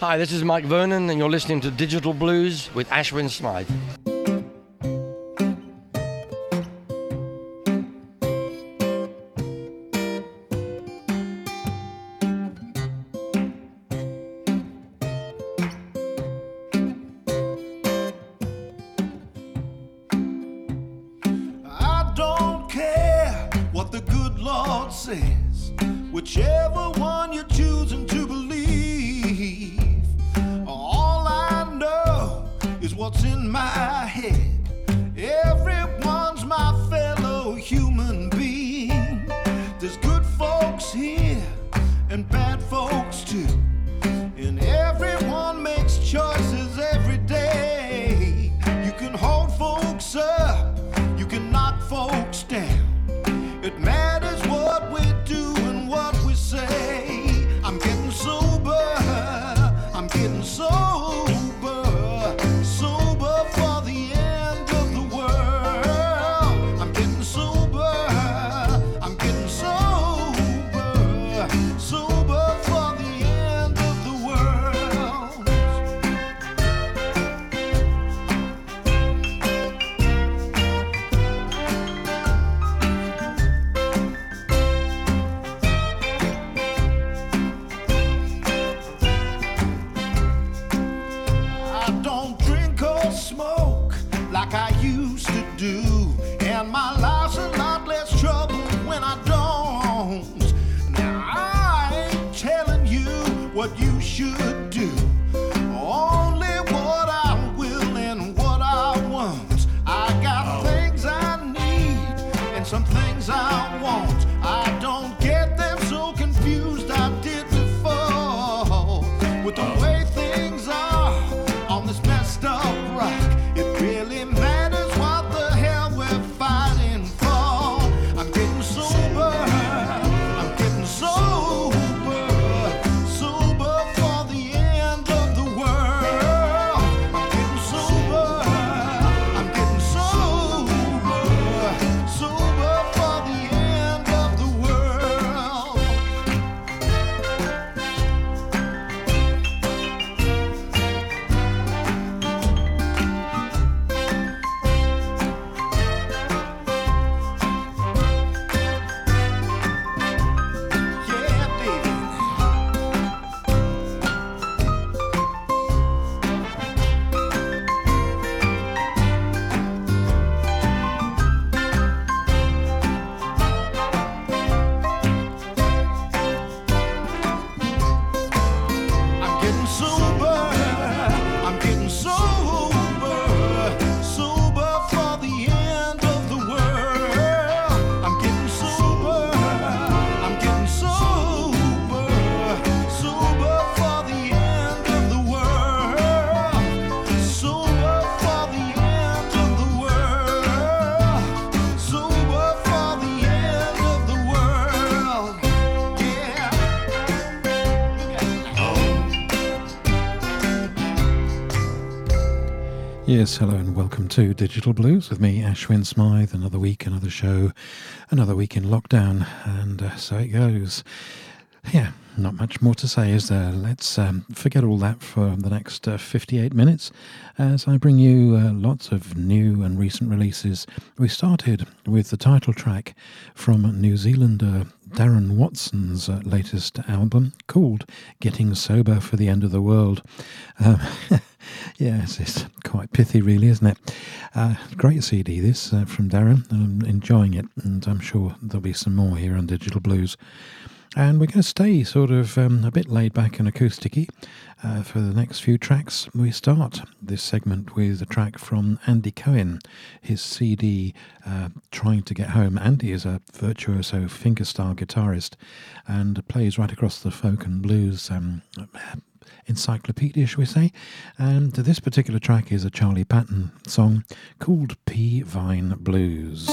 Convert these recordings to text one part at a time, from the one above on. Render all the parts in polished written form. Hi, this is Mike Vernon, and you're listening to Digital Blues with Ashwin Smythe. I don't care what the good Lord says, whichever one you're choosing to believe. What's in my head? Everyone's my fellow human being. There's good folks here and bad folks too. And everyone makes choices every day. You can hold folks up, you can knock folks down. It matters what we do and what we say. I'm getting sober, I'm getting sober. Should do only what I will and what I want. I got things I need and some things I want. I don't get them so confused I did before with the way things are on this messed up rock. It really matters what the hell we're fighting for. I'm getting sober. I'm getting sober. Yes, hello and welcome to Digital Blues with me, Ashwin Smythe. Another week, another show, another week in lockdown, and so it goes. Yeah, not much more to say, is there? Let's forget all that for the next 58 minutes as I bring you lots of new and recent releases. We started with the title track from New Zealander Darren Watson's latest album called Getting Sober for the End of the World. Yes, it's quite pithy really, isn't it? Great CD this from Darren. I'm enjoying it, and I'm sure there'll be some more here on Digital Blues. And we're going to stay sort of a bit laid back and acousticy for the next few tracks. We start this segment with a track from Andy Cohen, his CD Trying to Get Home. Andy is a virtuoso fingerstyle guitarist and plays right across the folk and blues encyclopedia, shall we say. And this particular track is a Charlie Patton song called Pea Vine Blues.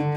down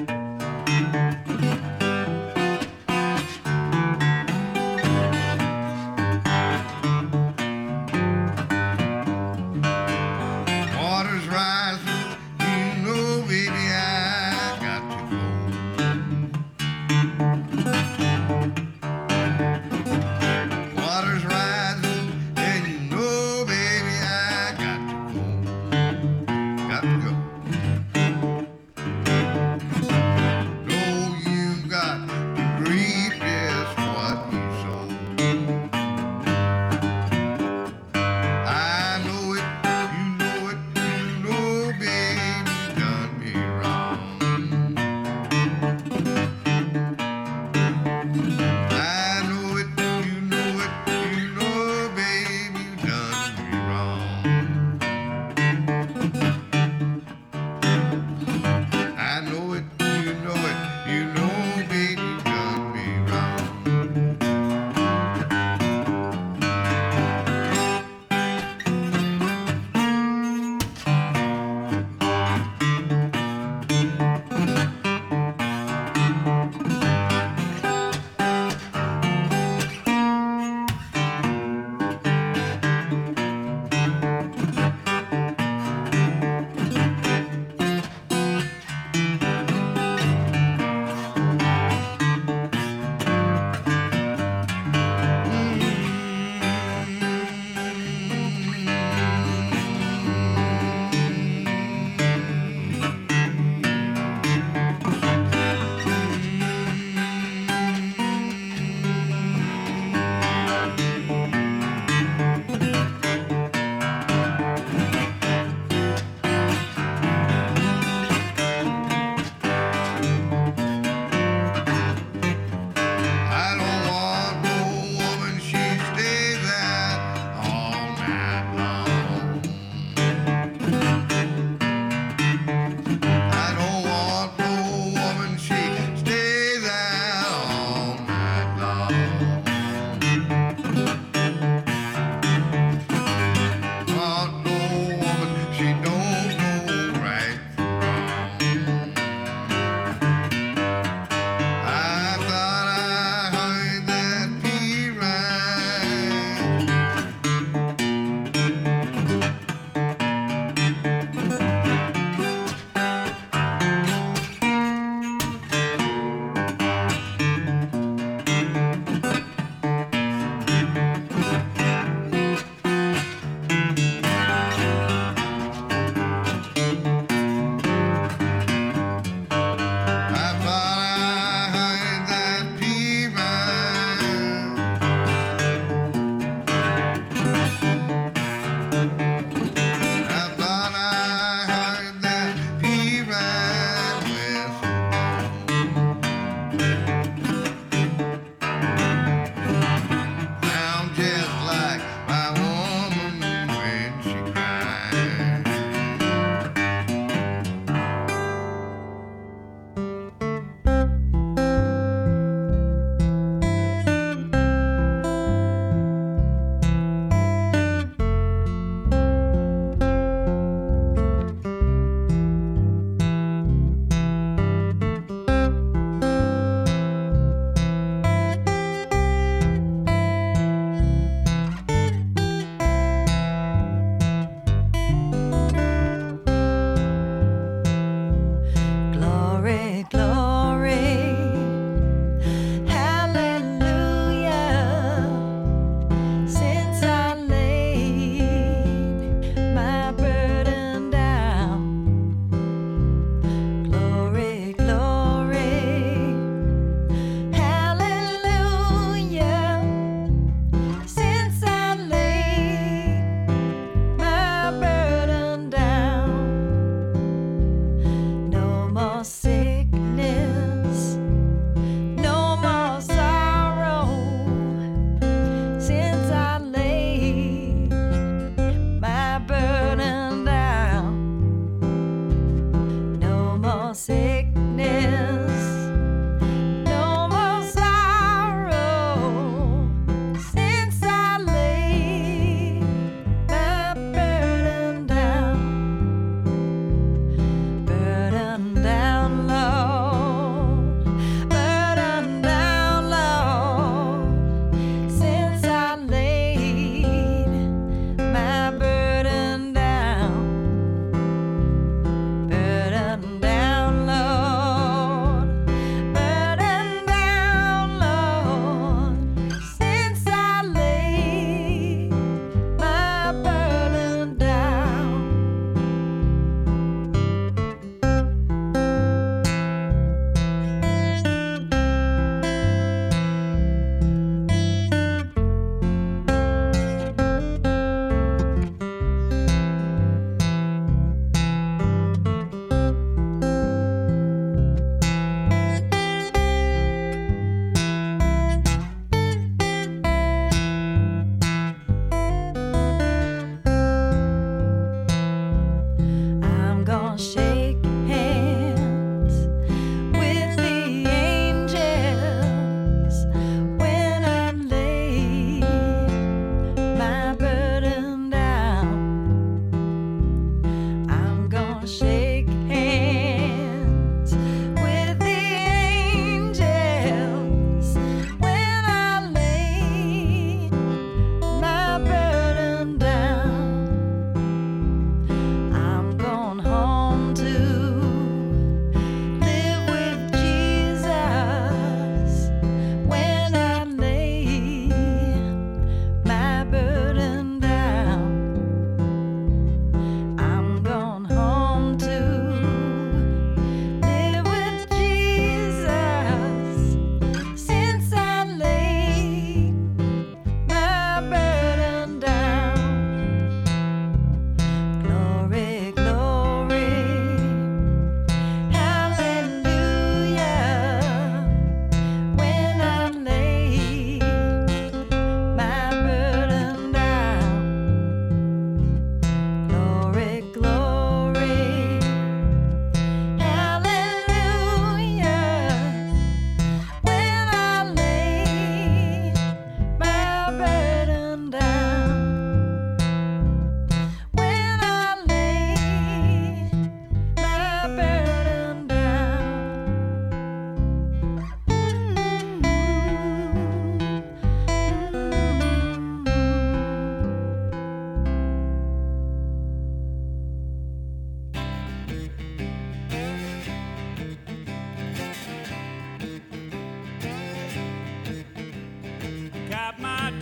low.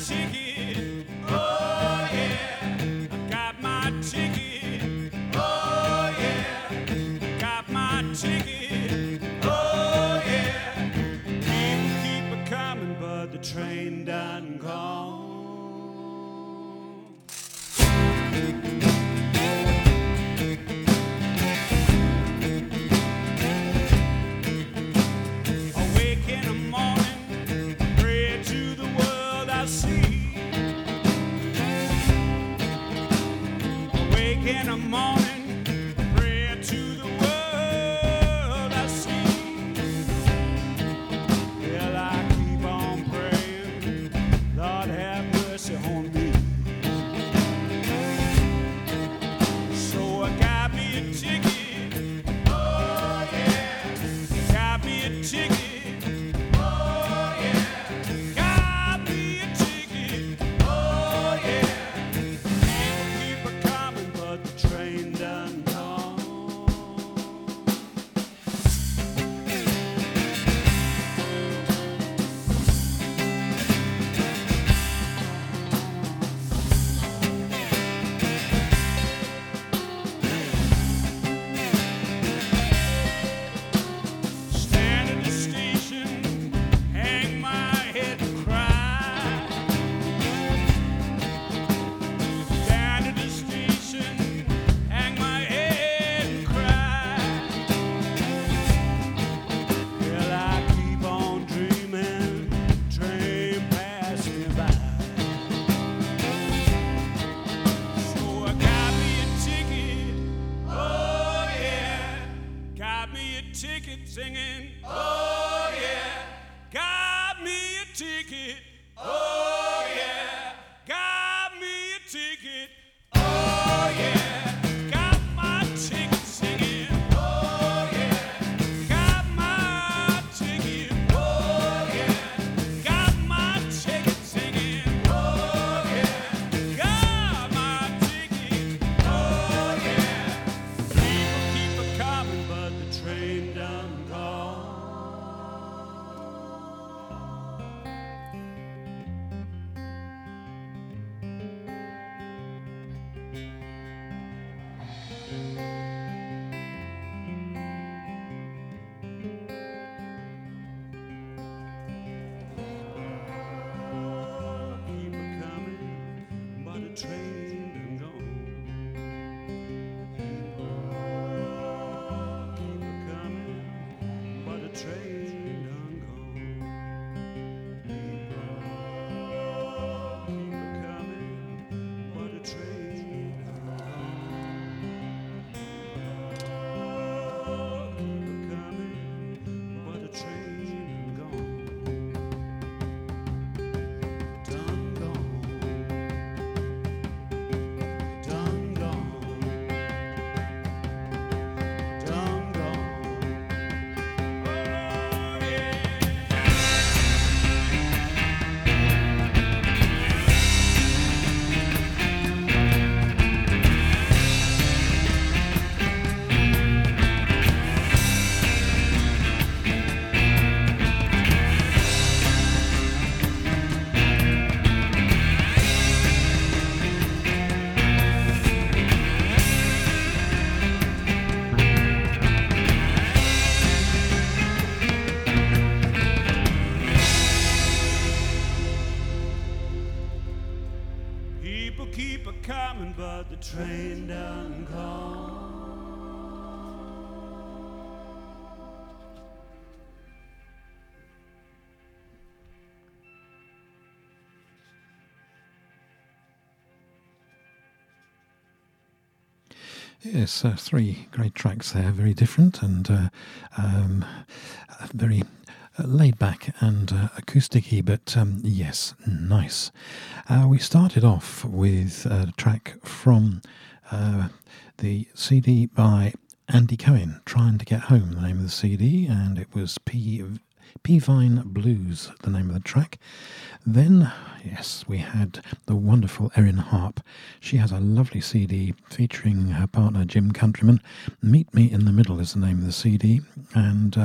ticket. Oh yeah, I got my ticket. Oh yeah, I got my ticket. Oh yeah, keep a coming, but the train done gone. In the morning, prayer to the world I see. Well, I keep on praying, Lord have mercy on me. So I got me a ticket, oh yeah, got me a ticket. Train done gone. Yes, three great tracks there, very different and very laid back and acousticy, but yes, nice. We started off with a track from the CD by Andy Cohen, Trying to Get Home, the name of the CD, and it was Pea Pea Vine Blues, the name of the track. Then, yes, we had the wonderful Erin Harpe. She has a lovely CD featuring her partner Jim Countryman. Meet Me in the Middle is the name of the CD, and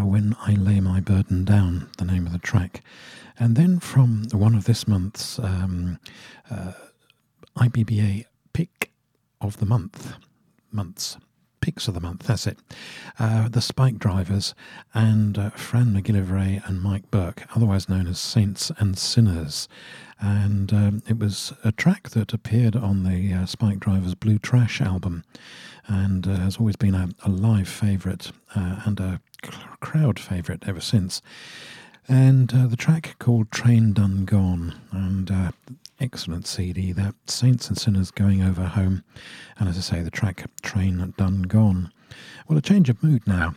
When I Lay My Burden Down, the name of the track. And then from one of this month's IBBA pick of the months. Picks of the month, that's it. The Spike Drivers and Fran McGillivray and Mike Burke, otherwise known as Saints and Sinners. And it was a track that appeared on the Spike Drivers Blue Trash album, and has always been a live favourite and a crowd favourite ever since. And the track called Train Done Gone, and excellent CD, that Saints and Sinners Going Over Home, and as I say, the track Train Done Gone. Well, a change of mood now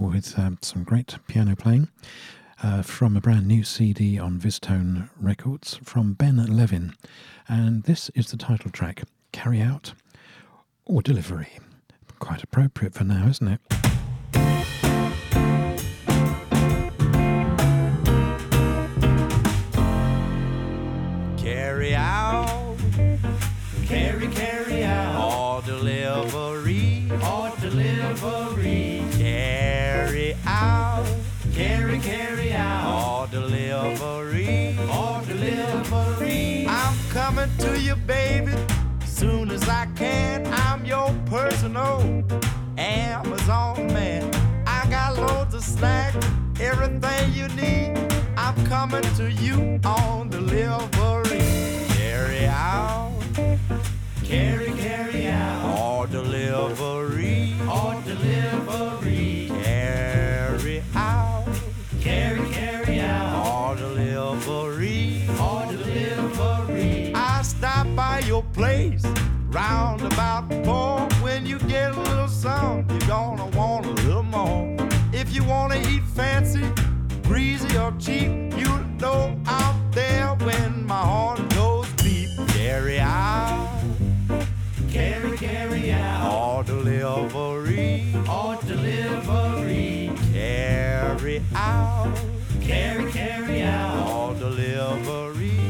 with some great piano playing from a brand new CD on Vistone Records from Ben Levin, and this is the title track, Carry Out or Delivery. Quite appropriate for now, isn't it? Carry out, carry out, or delivery, carry out, carry out, or delivery, I'm coming to you, baby, soon as I can. I'm your personal Amazon man. I got loads of snacks, everything you need. I'm coming to you on delivery. Carry out, carry out, or delivery, Carry out, carry out, or delivery, I stop by your place round about 4. When you get a little something, you're gonna want a little more. If you wanna eat fancy, breezy or cheap, you know I'm there when my horn goes beep. Carry out, carry out, or delivery, Carry out, carry out, or delivery,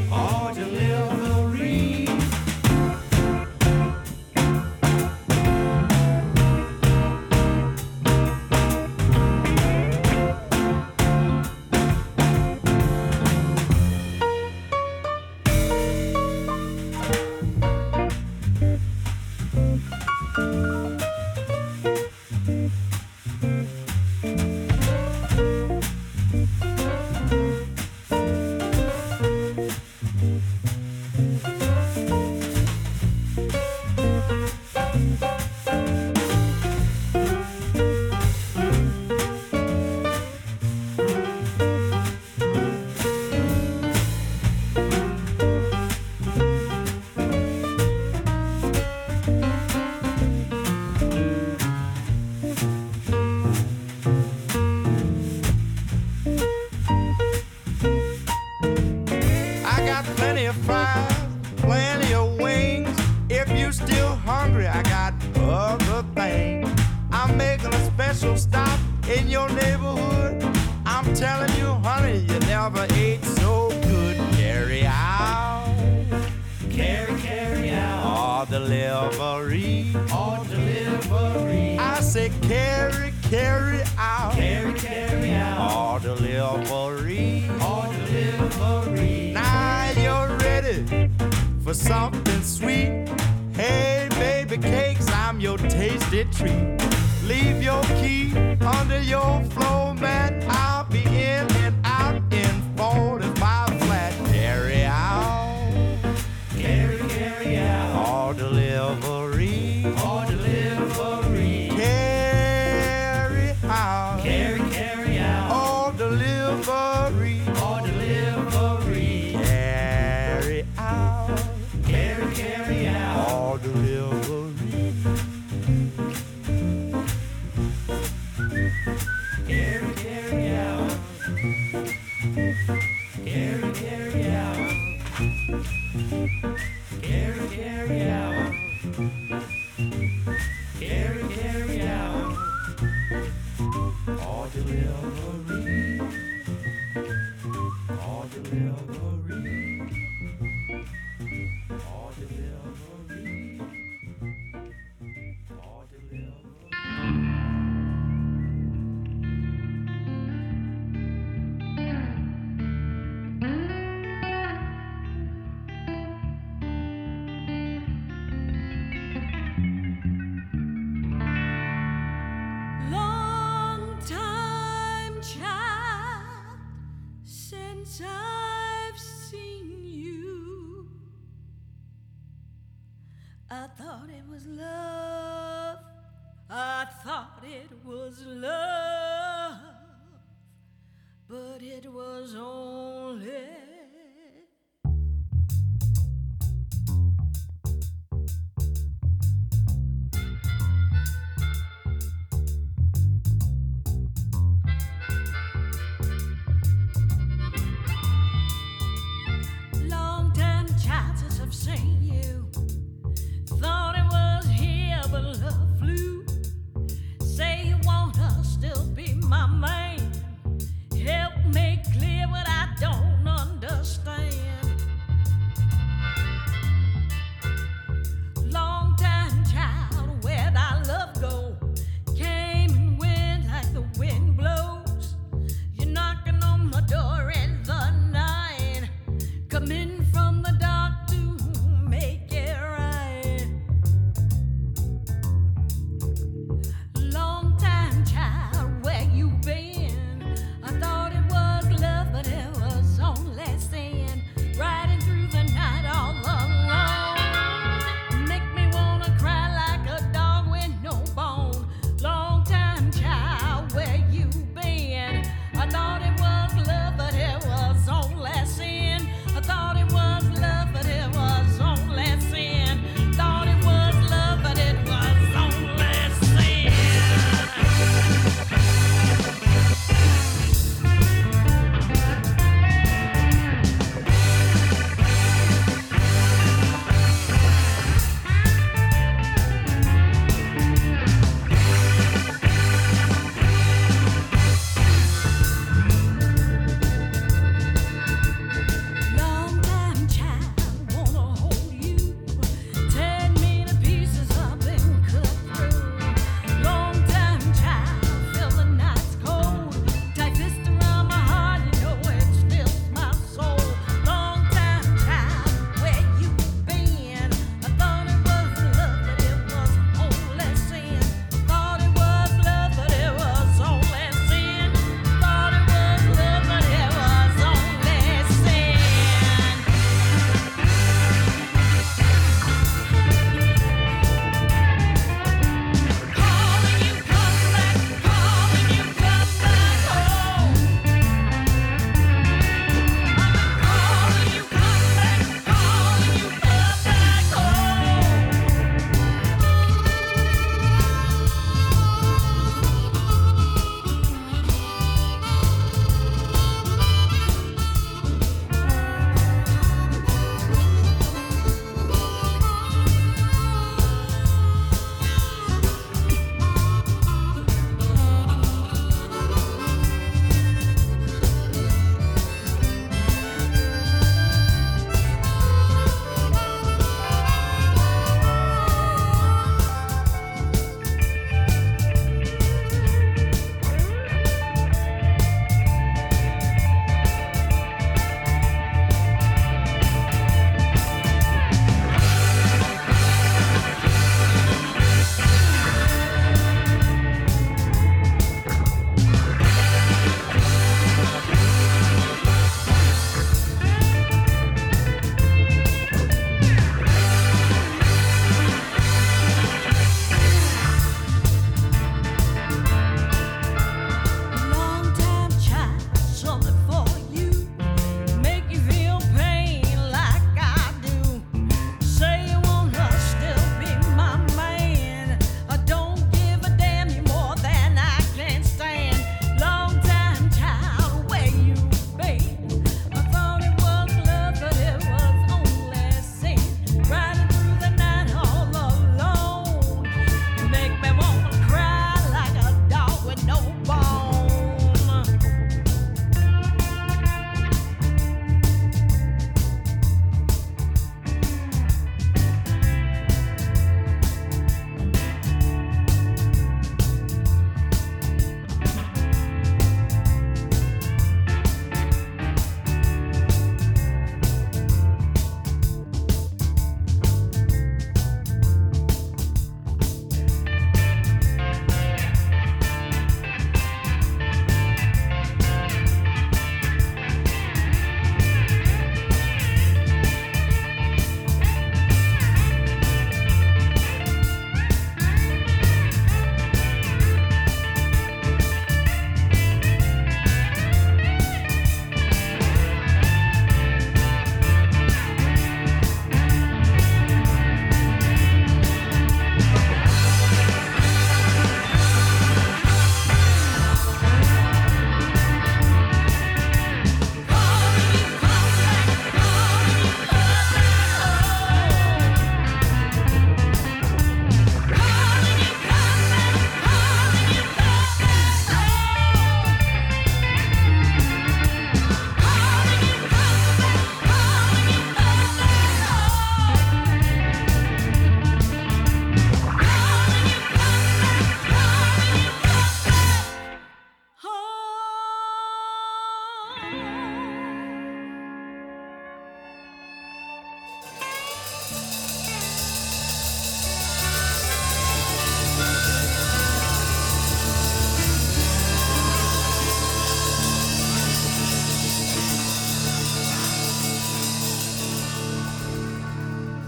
Carry out, or delivery. I've seen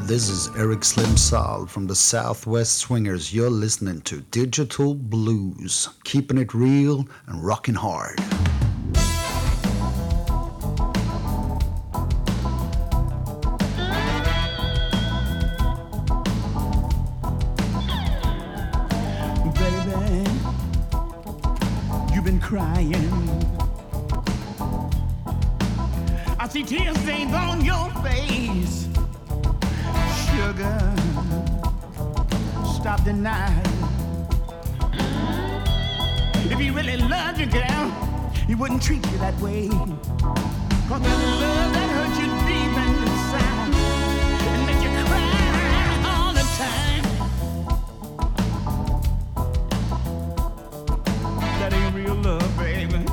This is Eric Slim Sal from the Southwest Swingers. You're listening to Digital Blues, keeping it real and rocking hard. Baby, you've been crying. I see tears stains on your face. Sugar, stop denying. If you really loved your girl, he wouldn't treat you that way. 'Cause that love that hurt you deep inside and make you cry all the time. That ain't real love, baby.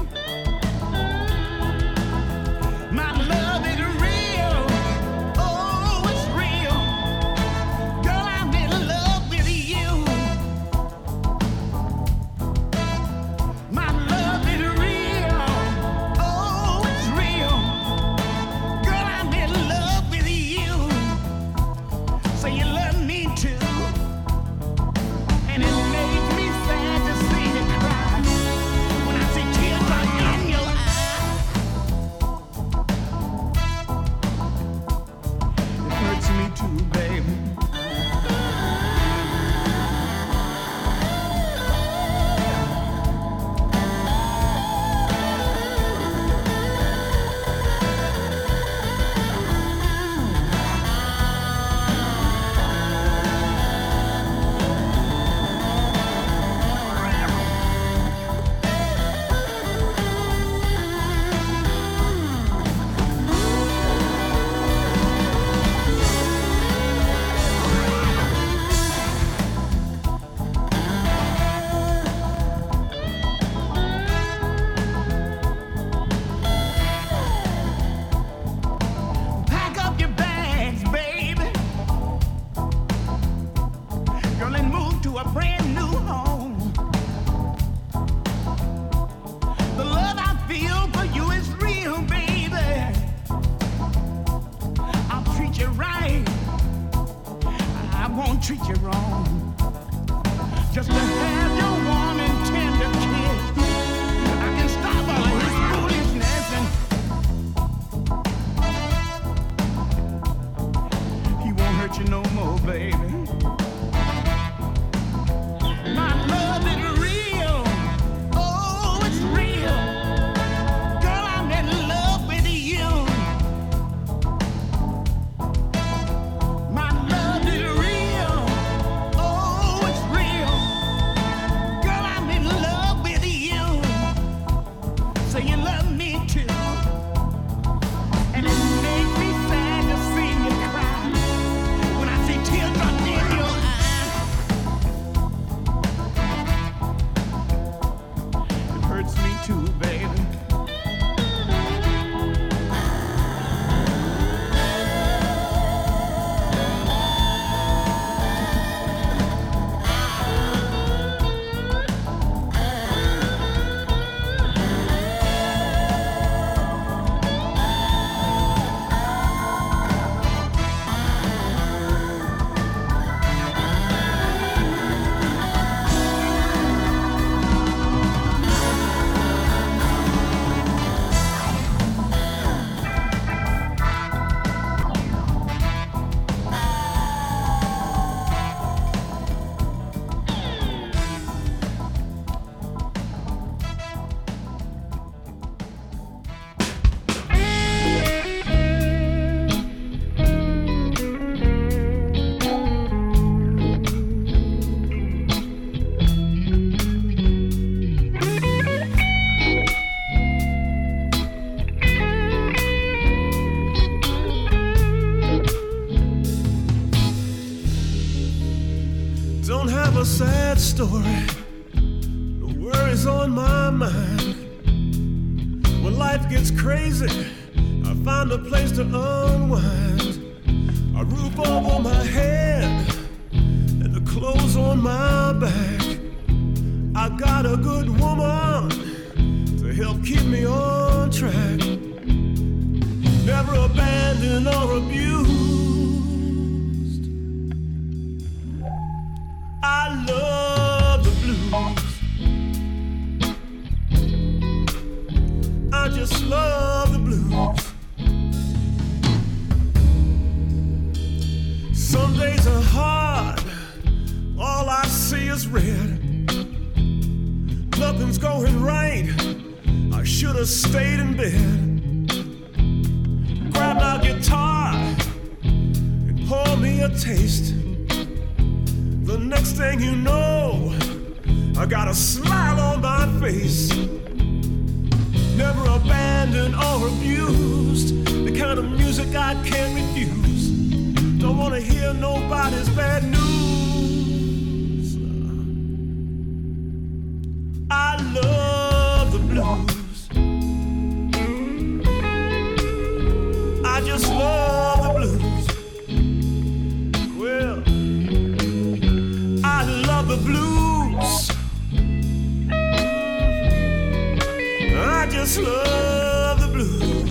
Abandon or abuse. just love the blues. Some days are hard, all I see is red. Nothing's going right, I should have stayed in bed. Grab my guitar and pour me a taste. The next thing you know, I got a smile on my face. Never abandoned or abused, the kind of music I can't refuse. Don't wanna hear nobody's bad news. I love the blues. I just love the blues. Well, I love the blues. I just love the blues.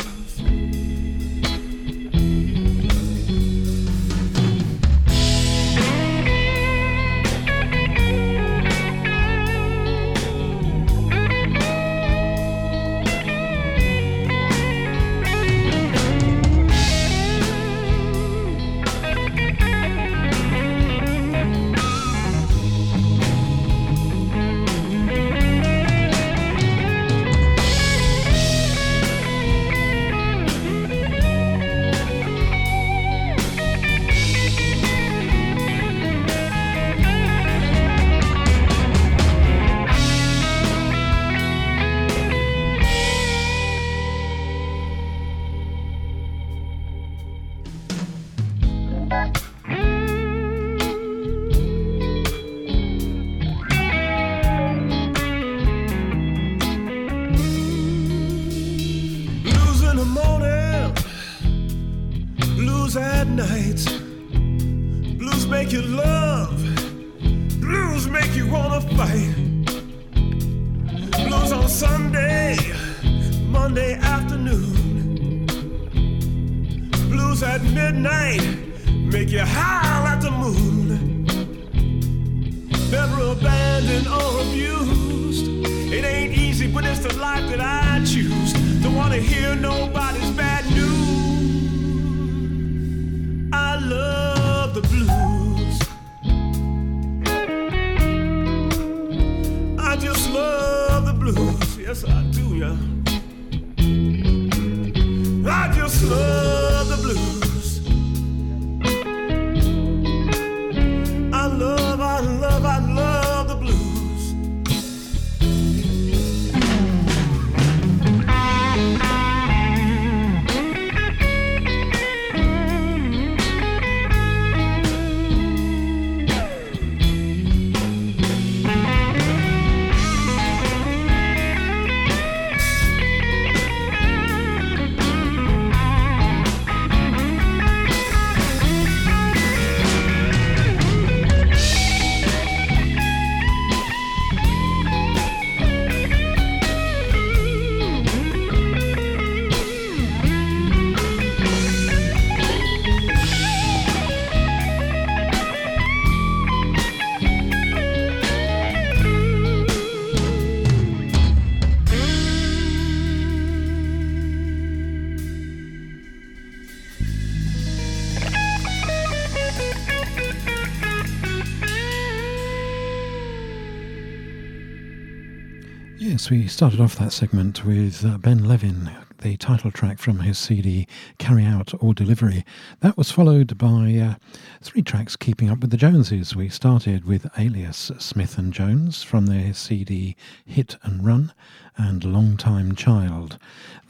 We started off that segment with Ben Levin, the title track from his CD Carry Out or Delivery. That was followed by three tracks keeping up with the Joneses. We started with Alias Smith and Jones from their CD Hit and Run and Long Time Child.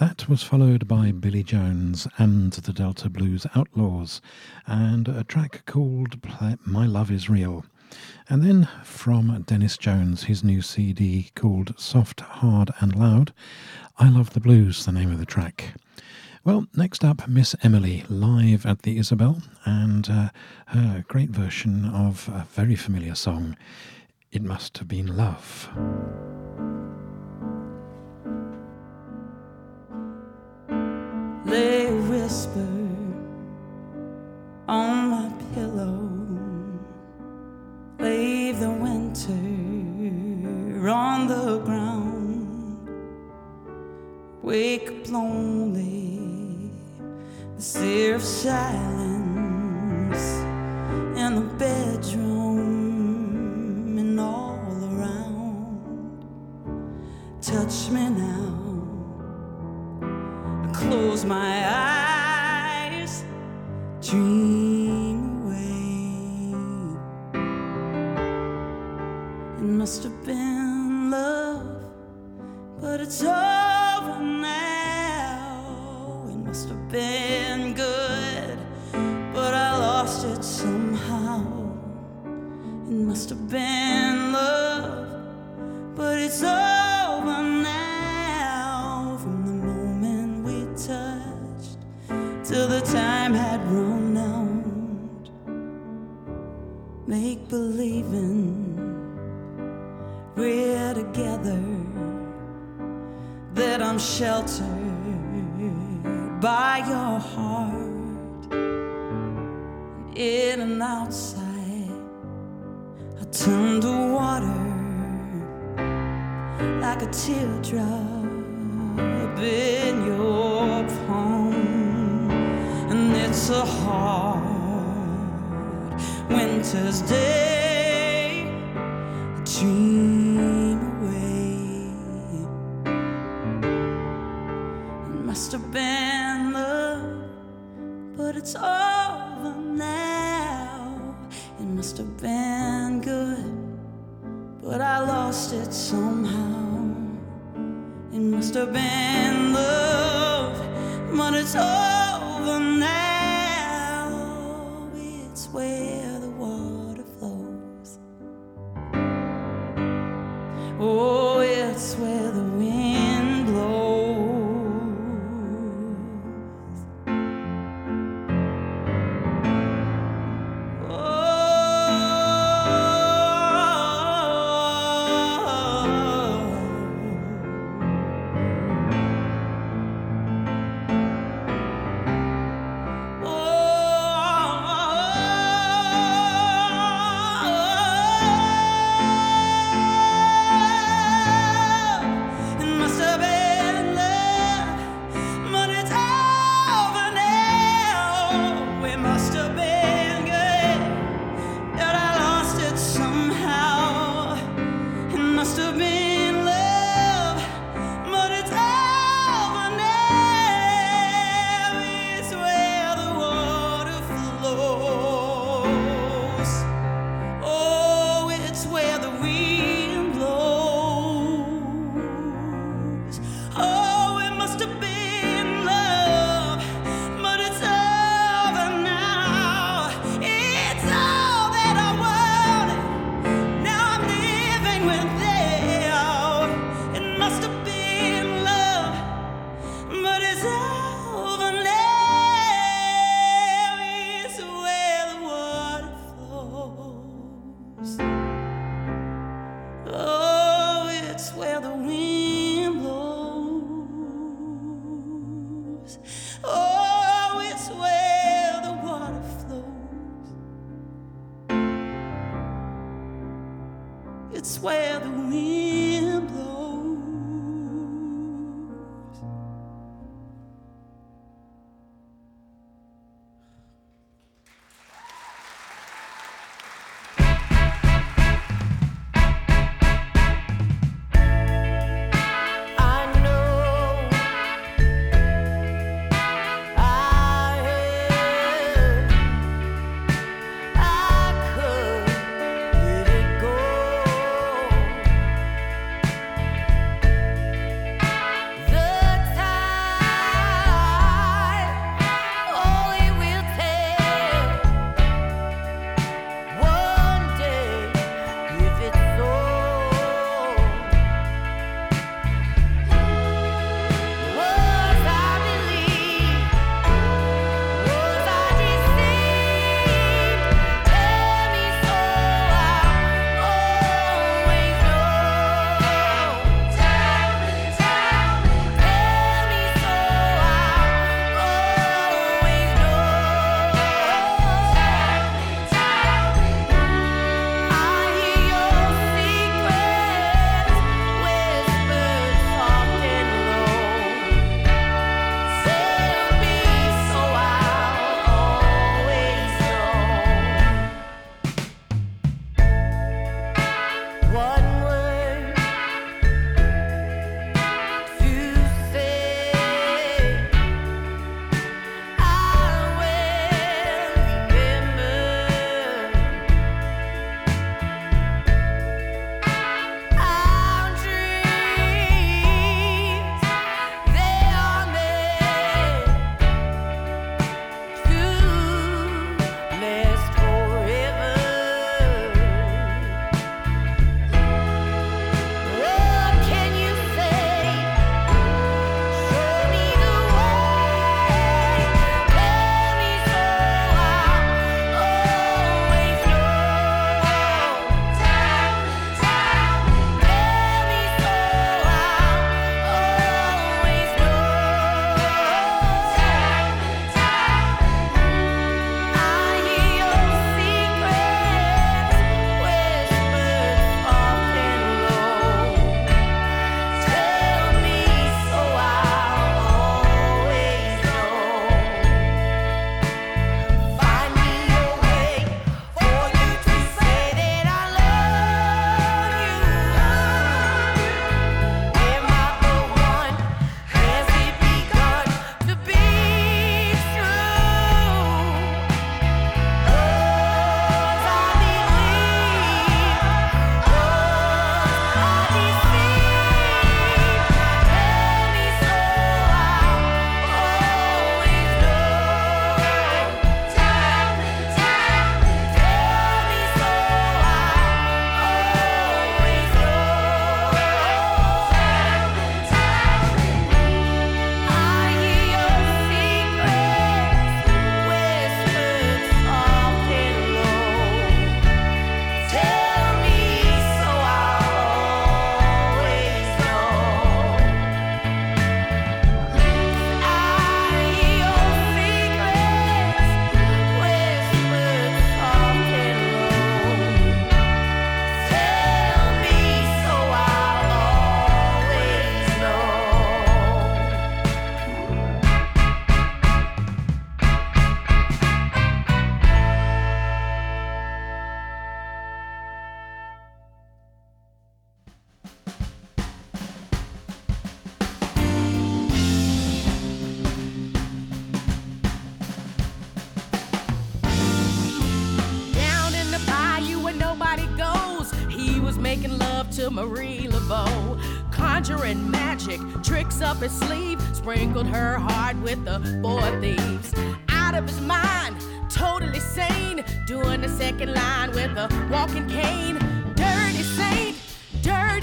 That was followed by Billy Jones and the Delta Blues Outlaws and a track called My Love is Real. And then from Dennis Jones, his new CD called Soft, Hard and Loud, I Love the Blues, the name of the track. Well, next up, Miss Emily, live at the Isabel, and her great version of a very familiar song, It Must Have Been Love. Lay a whisper on my pillow, leave the winter on the ground. wake up lonely, the sear of silence in the bedroom and all around. Touch me now, I close my eyes, dream away. It must have been love, but it's over now. It must have been good, but I lost it somehow. It must have been love, but it's over now. From the moment we touched till the time had run out, make believing we're together, that I'm sheltered by your heart. In and outside, I turn to water like a teardrop in your palm. And it's a hard winter's day, I dream away. Must have been love, but it's over now. It must have been good, but I lost it somehow. It must have been love, but it's over now. It's where the water flows. Oh, it's where the wind blows. to Marie Laveau, conjuring magic, tricks up his sleeve, sprinkled her heart with the four thieves. Out of his mind, totally sane, doing the second line with a walking cane. Dirty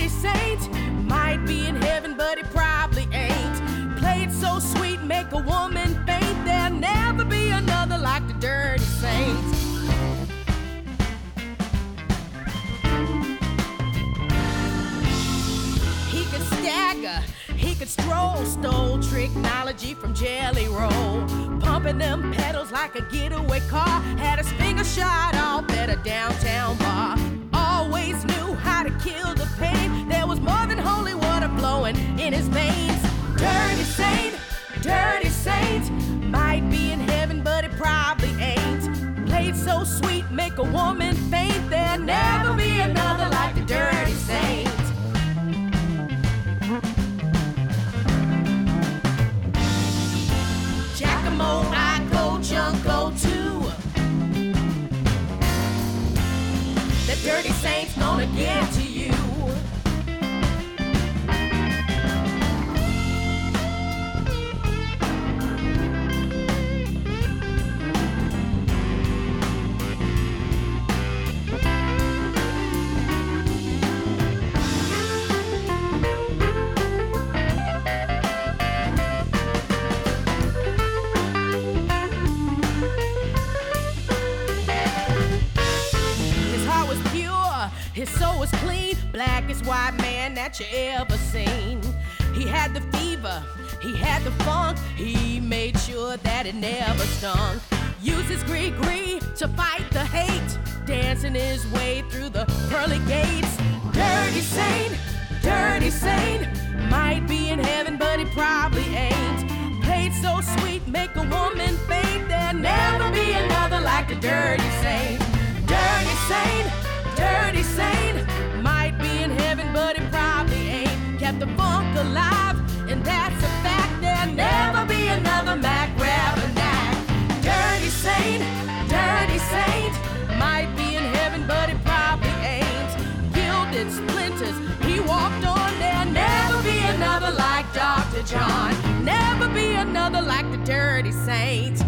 Saint, might be in heaven, but he probably ain't. Played so sweet, make a woman faint. There'll never be another like the Dirty Saint. He could stagger, he could stroll, stole technology from Jelly Roll, pumping them pedals like a getaway car. Had his finger shot off at a downtown bar. Always knew how to kill the pain. There was more than holy water flowing in his veins. Dirty Saint, might be in heaven, but it probably ain't. Played so sweet, make a woman faint. There'll never be another like the Dirty Saint. Giacomo, I go, Junko too. The Dirty Saint's gonna get to you. His soul was clean, blackest white man that you ever seen. He had the fever, he had the funk, he made sure that it never stunk. Used his gree-gree to fight the hate, dancing his way through the pearly gates. Dirty Saint, might be in heaven, but he probably ain't. Played so sweet, make a woman faint. There'll never be another like the Dirty Saint. Dirty Saint, Dirty Saint, might be in heaven, but it probably ain't. Kept the funk alive, and that's a fact. There'll never be another Mac Rabinac. Dirty Saint, might be in heaven, but it probably ain't. Gilded splinters, he walked on. There'll never be another like Dr. John. Never be another like the Dirty Saint.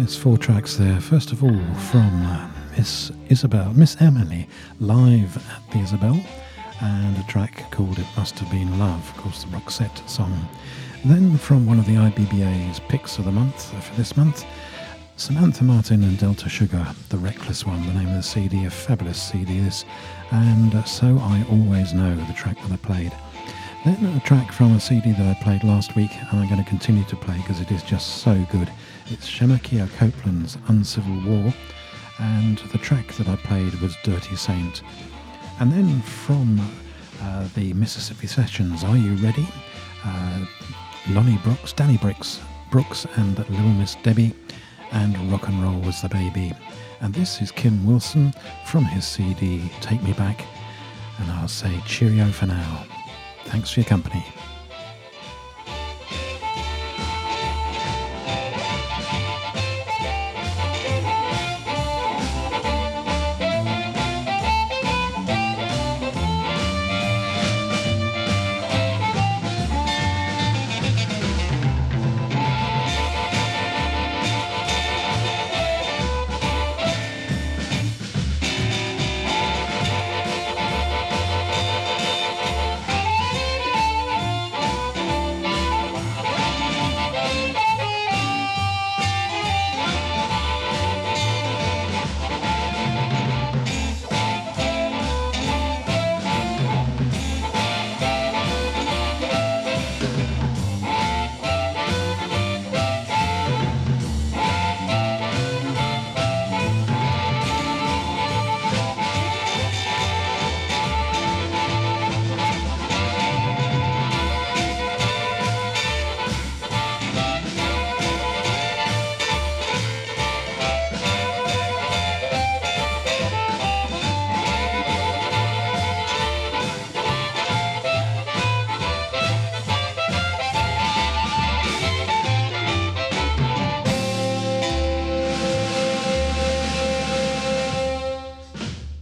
Yes, four tracks there. First of all, from Miss Emily, live at the Isabel, and a track called It Must Have Been Love, of course, the Roxette song. Then from one of the IBBA's picks of the month, for this month, Samantha Martin and Delta Sugar, The Reckless One, the name of the CD, a fabulous CD this, and So I Always Know, the track that I played. Then a track from a CD that I played last week, and I'm going to continue to play because it is just so good. It's Shamakia Copeland's Uncivil War, and the track that I played was Dirty Saint. And then from the Mississippi Sessions, Are You Ready? Lonnie Brooks, Danny Brooks and Little Miss Debbie, and Rock and Roll Was the Baby. And this is Kim Wilson from his CD Take Me Back, and I'll say cheerio for now. Thanks for your company.